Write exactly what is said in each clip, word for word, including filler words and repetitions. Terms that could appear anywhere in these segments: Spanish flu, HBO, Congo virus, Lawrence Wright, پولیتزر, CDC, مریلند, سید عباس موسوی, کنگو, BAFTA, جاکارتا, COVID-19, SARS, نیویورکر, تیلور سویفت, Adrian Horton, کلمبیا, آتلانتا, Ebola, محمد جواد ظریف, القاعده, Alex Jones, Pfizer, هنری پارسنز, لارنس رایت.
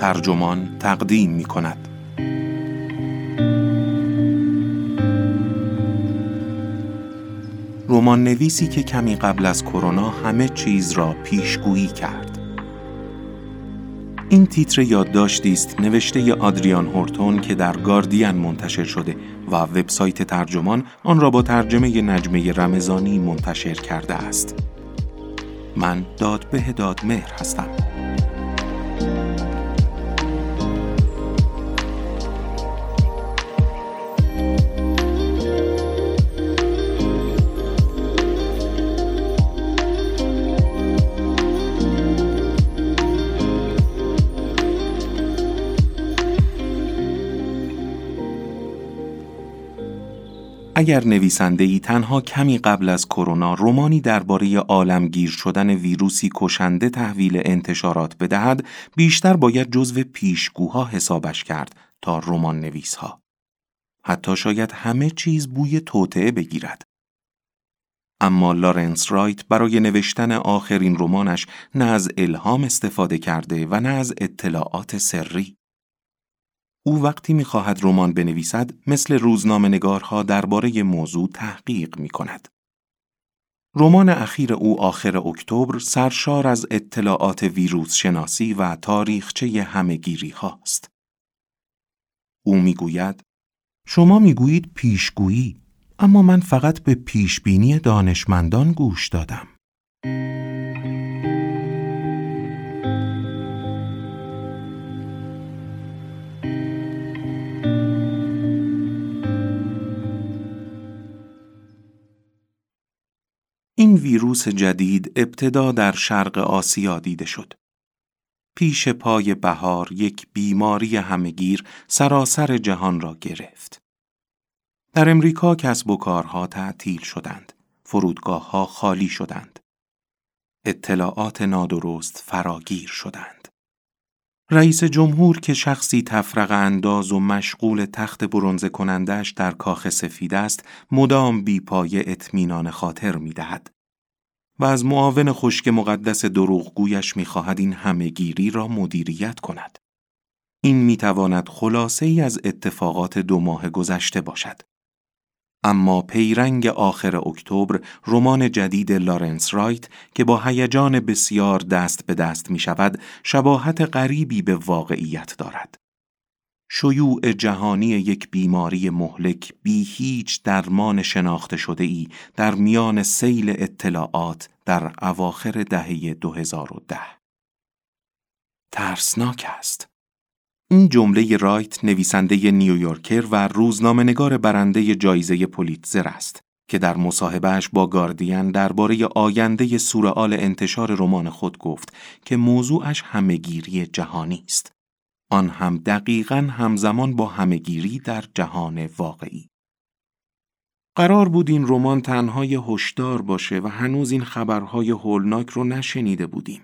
ترجمان تقدیم می کند. رمان نویسی که کمی قبل از کرونا همه چیز را پیشگویی کرد. این تیتر یادداشتی است نوشته ی آدریان هورتون که در گاردین منتشر شده و وبسایت ترجمان آن را با ترجمه نجمه رمضانی منتشر کرده است. من دادبه دادمهر هستم. اگر نویسنده‌ای تنها کمی قبل از کرونا رمانی درباره عالمگیر شدن ویروسی کشنده تحویل انتشارات بدهد، بیشتر باید جزو پیشگوها حسابش کرد تا رمان نویسها. حتی شاید همه چیز بوی توطئه بگیرد. اما لارنس رایت برای نوشتن آخرین رمانش نه از الهام استفاده کرده و نه از اطلاعات سری. او وقتی می‌خواهد رمان بنویسد، مثل روزنامه‌نگارها درباره موضوع تحقیق می‌کند. رمان اخیر او آخر اکتبر سرشار از اطلاعات ویروس شناسی و تاریخچه همگیری هاست. او می‌گوید: شما می‌گویید پیشگویی، اما من فقط به پیشبینی دانشمندان گوش دادم. این ویروس جدید ابتدا در شرق آسیا دیده شد. پیش پای بهار یک بیماری همگیر سراسر جهان را گرفت. در امریکا کسب و کارها تعطیل شدند. فرودگاه‌ها خالی شدند. اطلاعات نادرست فراگیر شدند. رئیس جمهور که شخصی تفرقه انداز و مشغول تخت برنزه کنندش در کاخ سفید است، مدام بی‌پایه اطمینان خاطر می‌دهد و از معاون خشک مقدس دروغگویش می‌خواهد این همه‌گیری را مدیریت کند. این می‌تواند خلاصه‌ای از اتفاقات دو ماه گذشته باشد. اما پیرنگ آخر اکتبر رمان جدید لارنس رایت که با هیجان بسیار دست به دست می شود، شباهت غریبی به واقعیت دارد. شیوع جهانی یک بیماری مهلک بی هیچ درمان شناخته شده ای در میان سیل اطلاعات در اواخر دهه دو هزار و ده. ترسناک است. این جمله رایت نویسنده نیویورکر و روزنامه‌نگار برنده جایزه پولیتزر است که در مصاحبه‌اش با گاردین درباره آینده سورئال انتشار رمان خود گفت که موضوعش همه‌گیری جهانی است. آن هم دقیقاً همزمان با همه‌گیری در جهان واقعی. قرار بود این رمان تنها یه هشدار باشه و هنوز این خبرهای هولناک رو نشنیده بودیم.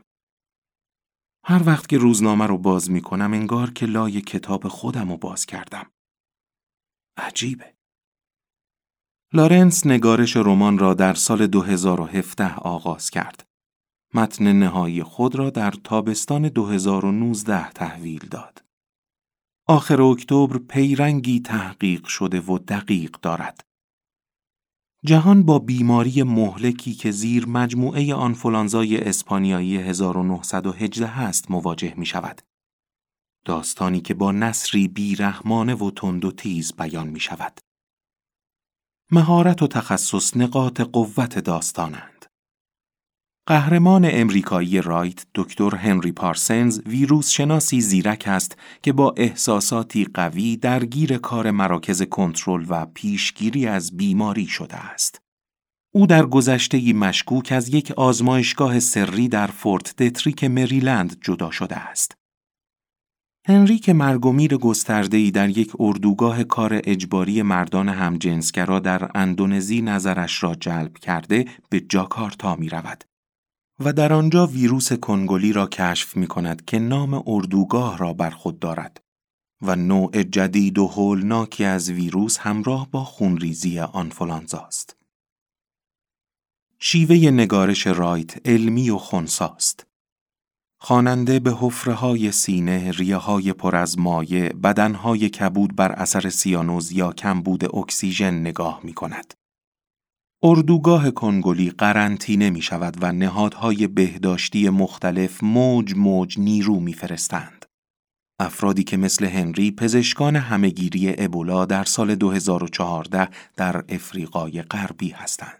هر وقت که روزنامه رو باز می کنم انگار که لای کتاب خودم رو باز کردم. عجیبه. لارنس نگارش رمان را در سال دو هزار و هفده آغاز کرد. متن نهایی خود را در تابستان دو هزار و نوزده تحویل داد. آخر اکتبر پیرنگی تحقیق شده و دقیق دارد. جهان با بیماری مهلکی که زیر مجموعه آنفولانزای اسپانیایی هزار و نهصد و هجده است مواجه می شود. داستانی که با نثری بیرحمانه و تند و تیز بیان می شود. مهارت و تخصص نقاط قوت داستانند. قهرمان امریکایی رایت، دکتر هنری پارسنز، ویروس شناسی زیرک است که با احساساتی قوی درگیر کار مراکز کنترل و پیشگیری از بیماری شده است. او در گذشته‌ای مشکوک از یک آزمایشگاه سری در فورت دتریک مریلند جدا شده است. هنری که مرگ و میر گسترده‌ای در یک اردوگاه کار اجباری مردان همجنسگرا در اندونزی نظرش را جلب کرده، به جاکارتا می رود و در آنجا ویروس کنگولی را کشف می کند که نام اردوگاه را بر خود دارد و نوع جدید و هولناکی از ویروس همراه با خونریزی آنفولانزا است. شیوه نگارش رایت علمی و خنثی است. خواننده به حفره‌های سینه، ریه‌های پر از مایع، بدن‌های کبود بر اثر سیانوز یا کمبود اکسیژن نگاه می‌کند. اردوگاه کنگولی قرنطینه می‌شود و نهادهای بهداشتی مختلف موج موج نیرو می‌فرستند. افرادی که مثل هنری پزشکان همه‌گیری ابولا در سال دو هزار و چهارده در افریقای غربی هستند.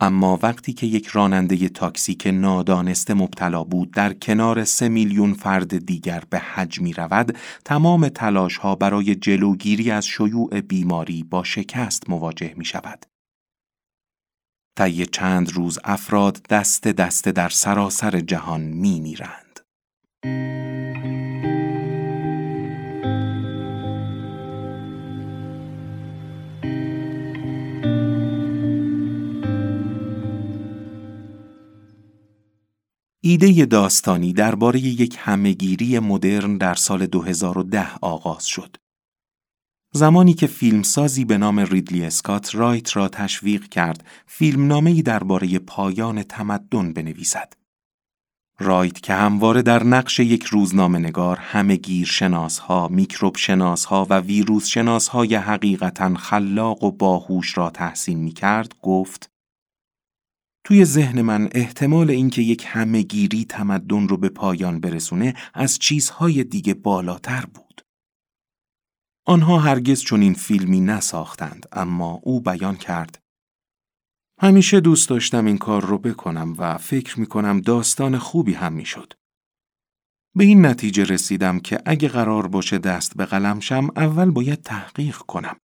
اما وقتی که یک راننده تاکسی که نادانسته مبتلا بود در کنار سه میلیون فرد دیگر به حج می رود، تمام تلاش‌ها برای جلوگیری از شیوع بیماری با شکست مواجه می شود. طی چند روز افراد دست دست در سراسر جهان می میرند. ایده داستانی درباره یک همه‌گیری مدرن در سال دو هزار و ده آغاز شد. زمانی که فیلمسازی به نام ریدلی اسکات رایت را تشویق کرد فیلمنامه‌ای درباره پایان تمدن بنویسد. رایت که همواره در نقش یک روزنامه‌نگار، همه‌گیرشناس‌ها، میکروبشناس‌ها و ویروسشناس‌های حقیقتاً خلاق و باهوش را تحسین می‌کرد، گفت: توی ذهن من احتمال اینکه یک همه‌گیری تمدن رو به پایان برسونه از چیزهای دیگه بالاتر بود. آنها هرگز چنین فیلمی نساختند، اما او بیان کرد: همیشه دوست داشتم این کار رو بکنم و فکر میکنم داستان خوبی هم میشد. به این نتیجه رسیدم که اگه قرار باشه دست به قلم شم، اول باید تحقیق کنم.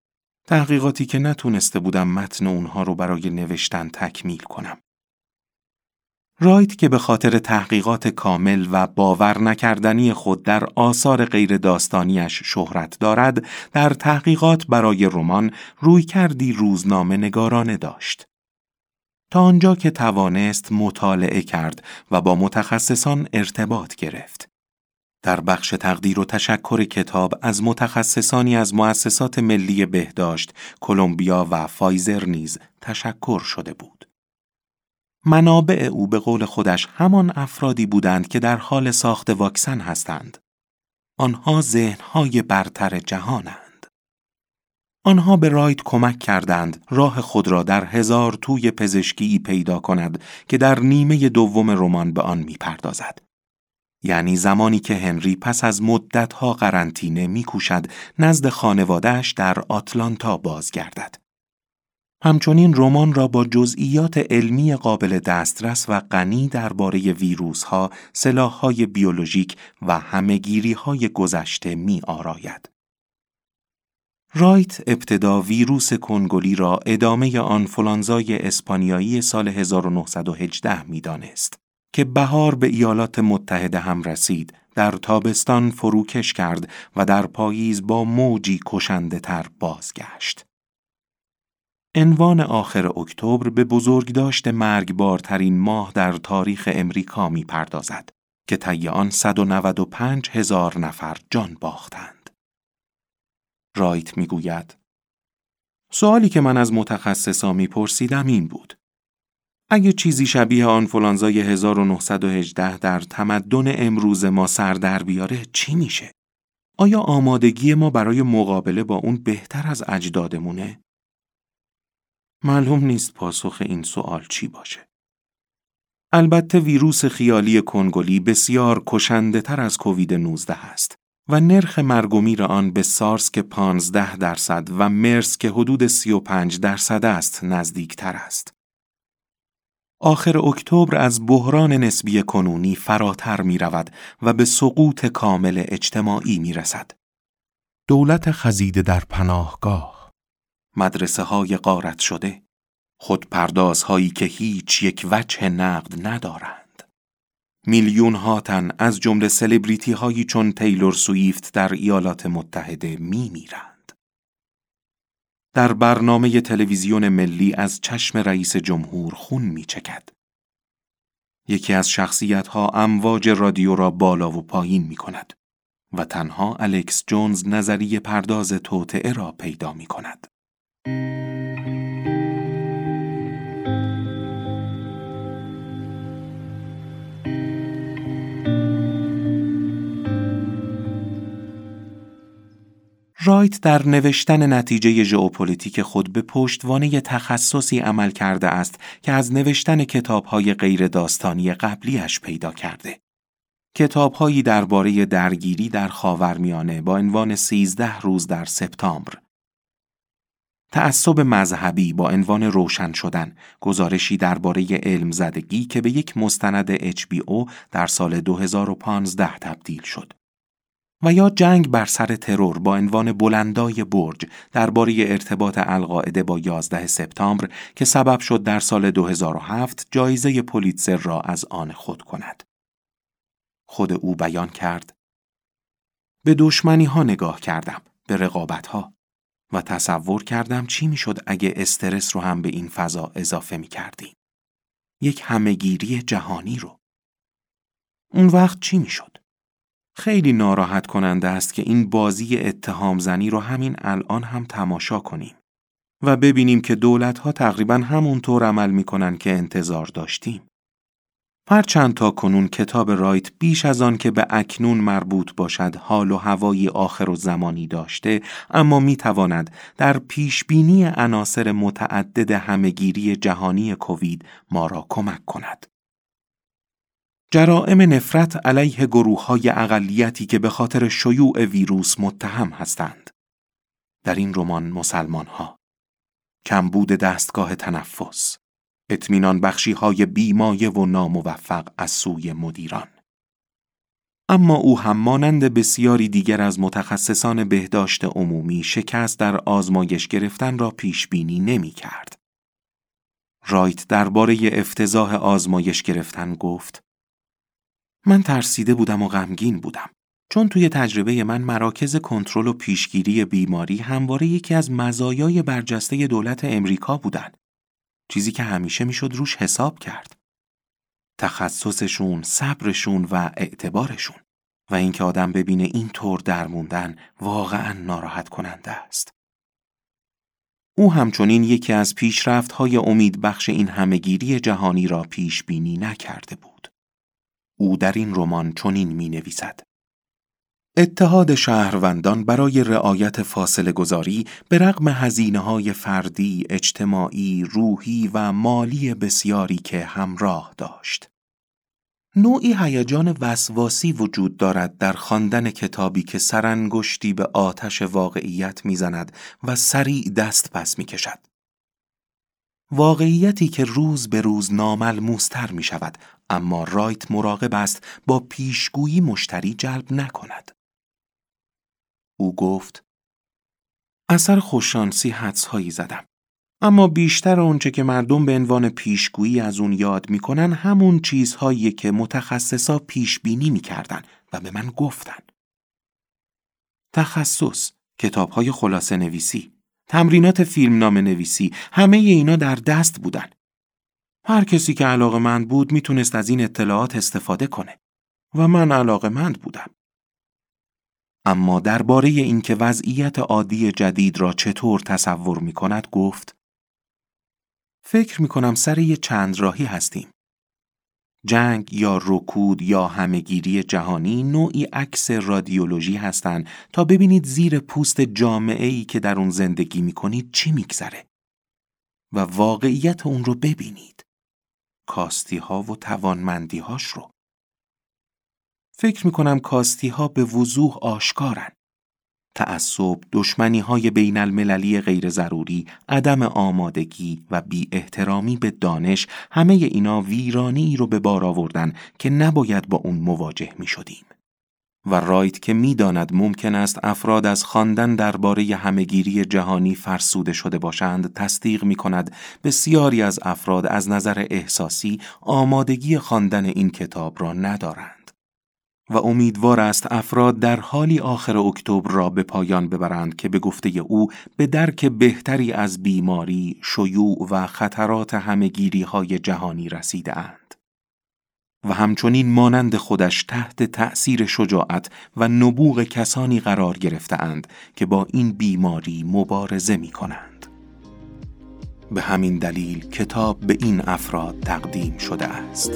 تحقیقاتی که نتونسته بودم متن اونها رو برای نوشتن تکمیل کنم. رایت که به خاطر تحقیقات کامل و باور نکردنی خود در آثار غیر داستانیش شهرت دارد، در تحقیقات برای رمان رویکردی روزنامه نگارانه داشت. تا آنجا که توانست مطالعه کرد و با متخصصان ارتباط گرفت. در بخش تقدیر و تشکر کتاب از متخصصانی از مؤسسات ملی بهداشت، کلمبیا و فایزر نیز تشکر شده بود. منابع او به قول خودش همان افرادی بودند که در حال ساخت واکسن هستند. آنها ذهن‌های برتر جهانند. آنها به رایت کمک کردند راه خود را در هزار توی پزشکی پیدا کند که در نیمه دوم رمان به آن می‌پردازد. یعنی زمانی که هنری پس از مدت‌ها قرنطینه می‌کوشد نزد خانواده‌اش در آتلانتا بازگردد. همچنین رمان را با جزئیات علمی قابل دسترس و غنی درباره ویروس‌ها، سلاح‌های بیولوژیک و همه‌گیری‌های گذشته می‌آراید. رایت ابتدا ویروس کنگولی را ادامه آنفولانزای اسپانیایی سال هزار و نهصد و هجده می‌دانست که بهار به ایالات متحده هم رسید، در تابستان فروکش کرد و در پاییز با موجی کشنده تر بازگشت. عنوان آخر اکتبر به بزرگداشت مرگبارترین ماه در تاریخ امریکا می پردازد که طی آن صد و نود و پنج هزار نفر جان باختند. رایت می گوید: سوالی که من از متخصصا می پرسیدم این بود: اگه چیزی شبیه آنفولانزای هزار و نهصد و هجده در تمدن امروز ما سر در بیاره چی میشه؟ آیا آمادگی ما برای مقابله با اون بهتر از اجدادمونه؟ معلوم نیست پاسخ این سوال چی باشه. البته ویروس خیالی کنگولی بسیار کشنده تر از کووید نوزده است و نرخ مرگ و میر آن به سارس که پانزده درصد و مرس که حدود سی و پنج درصد است نزدیک تر است. آخر اکتبر از بحران نسبی کنونی فراتر می رود و به سقوط کامل اجتماعی می رسد. دولت خزیده در پناهگاه، مدرسه های غارت شده، خودپردازهایی که هیچ یک وجه نقد ندارند. میلیون ها تن از جمله سلبریتی هایی چون تیلور سویفت در ایالات متحده می میرند. در برنامه تلویزیون ملی از چشم رئیس جمهور خون می چکد. یکی از شخصیت‌ها امواج رادیو را بالا و پایین می کند و تنها الکس جونز نظریه پرداز توطئه را پیدا می کند. رایت در نوشتن نتیجه ژئوپلیتیک خود به پشتوانه تخصصی عمل کرده است که از نوشتن کتاب‌های غیر داستانی قبلیش پیدا کرده. کتاب‌هایی درباره درگیری در خاورمیانه با عنوان سیزده روز در سپتامبر، تعصب مذهبی با عنوان روشن شدن، گزارشی درباره علم‌زدگی که به یک مستند اچ بی او در سال دو هزار و پانزده تبدیل شد، و یا جنگ بر سر ترور با عنوان بلندای برج درباره ارتباط القاعده با یازده سپتامبر که سبب شد در سال دو هزار و هفت جایزه پولیتزر را از آن خود کند. خود او بیان کرد: به دشمنی ها نگاه کردم، به رقابت ها، و تصور کردم چی میشد اگه استرس رو هم به این فضا اضافه می کردیم. یک همگیری جهانی رو. اون وقت چی میشد؟ خیلی ناراحت کننده است که این بازی اتهام زنی رو همین الان هم تماشا کنیم و ببینیم که دولت‌ها تقریباً همونطور عمل می‌کنن که انتظار داشتیم. هرچند تا کنون کتاب رایت بیش از آن که به اکنون مربوط باشد حال و هوای آخر و زمانی داشته، اما می‌تواند در پیشبینی عناصر متعدد همگیری جهانی کووید ما را کمک کند. جرائم نفرت علیه گروه‌های اقلیتی که به خاطر شیوع ویروس متهم هستند. در این رمان مسلمان‌ها، کمبود دستگاه تنفس، اطمینان بخشی‌های بیمایه و ناموفق از سوی مدیران. اما او هم مانند بسیاری دیگر از متخصصان بهداشت عمومی شکست در آزمایش گرفتن را پیش‌بینی نمی‌کرد. رایت درباره افتضاح آزمایش گرفتن گفت: من ترسیده بودم و غمگین بودم، چون توی تجربه من مراکز کنترل و پیشگیری بیماری همواره یکی از مزایای برجسته دولت امریکا بودن، چیزی که همیشه میشد روش حساب کرد. تخصصشون، صبرشون و اعتبارشون، و اینکه آدم ببینه این طور درموندن واقعا ناراحت کننده است. او همچنین یکی از پیشرفت‌های امیدبخش این همگیری جهانی را پیش بینی نکرده بود. او در این رمان چنین می نویسد: اتحاد شهروندان برای رعایت فاصله گذاری به رغم هزینه‌های فردی، اجتماعی، روحی و مالی بسیاری که همراه داشت. نوعی هیجان وسواسی وجود دارد در خواندن کتابی که سرانگشتی به آتش واقعیت می‌زند و سریع دست پس می‌کشد. واقعیتی که روز به روز ناملموس‌تر می‌شود، اما رایت مراقب است با پیشگویی مشتری جلب نکند. او گفت: اثر خوششانسی حدس‌هایی زدم، اما بیشتر آنچه که مردم به عنوان پیشگویی از اون یاد می‌کنن همون چیزهایی که متخصصا پیشبینی می‌کردن و به من گفتن. تخصص، کتاب‌های خلاصه نویسی، تمرینات فیلمنامه نویسی، همه اینا در دست بودن. هر کسی که علاقه‌مند بود میتونست از این اطلاعات استفاده کنه و من علاقه‌مند بودم. اما درباره اینکه وضعیت عادی جدید را چطور تصور میکند گفت: فکر میکنم سر یه چند راهی هستیم. جنگ یا رکود یا همگیری جهانی نوعی عکس رادیولوژی هستند تا ببینید زیر پوست جامعه‌ای که در اون زندگی میکنید چی میگذره و واقعیت اون رو ببینید، کاستی‌ها و توانمندی‌هاش رو. فکر می‌کنم کاستی‌ها به وضوح آشکارن: تعصب، دشمنی‌های بین‌المللی غیر ضروری، عدم آمادگی و بی‌احترامی به دانش، همه اینا ویرانی رو به بار آوردن که نباید با اون مواجه می‌شدیم. و رایت که می‌داند ممکن است افراد از خواندن درباره همگیری جهانی فرسوده شده باشند، تصدیق می‌کند بسیاری از افراد از نظر احساسی آمادگی خواندن این کتاب را ندارند. و امیدوار است افراد در حالی آخر اکتبر را به پایان ببرند که به گفته او به درک بهتری از بیماری، شیوع و خطرات همگیری‌های جهانی رسیده‌اند. و همچنین مانند خودش تحت تأثیر شجاعت و نبوغ کسانی قرار گرفته‌اند که با این بیماری مبارزه می‌کنند. به همین دلیل کتاب به این افراد تقدیم شده است.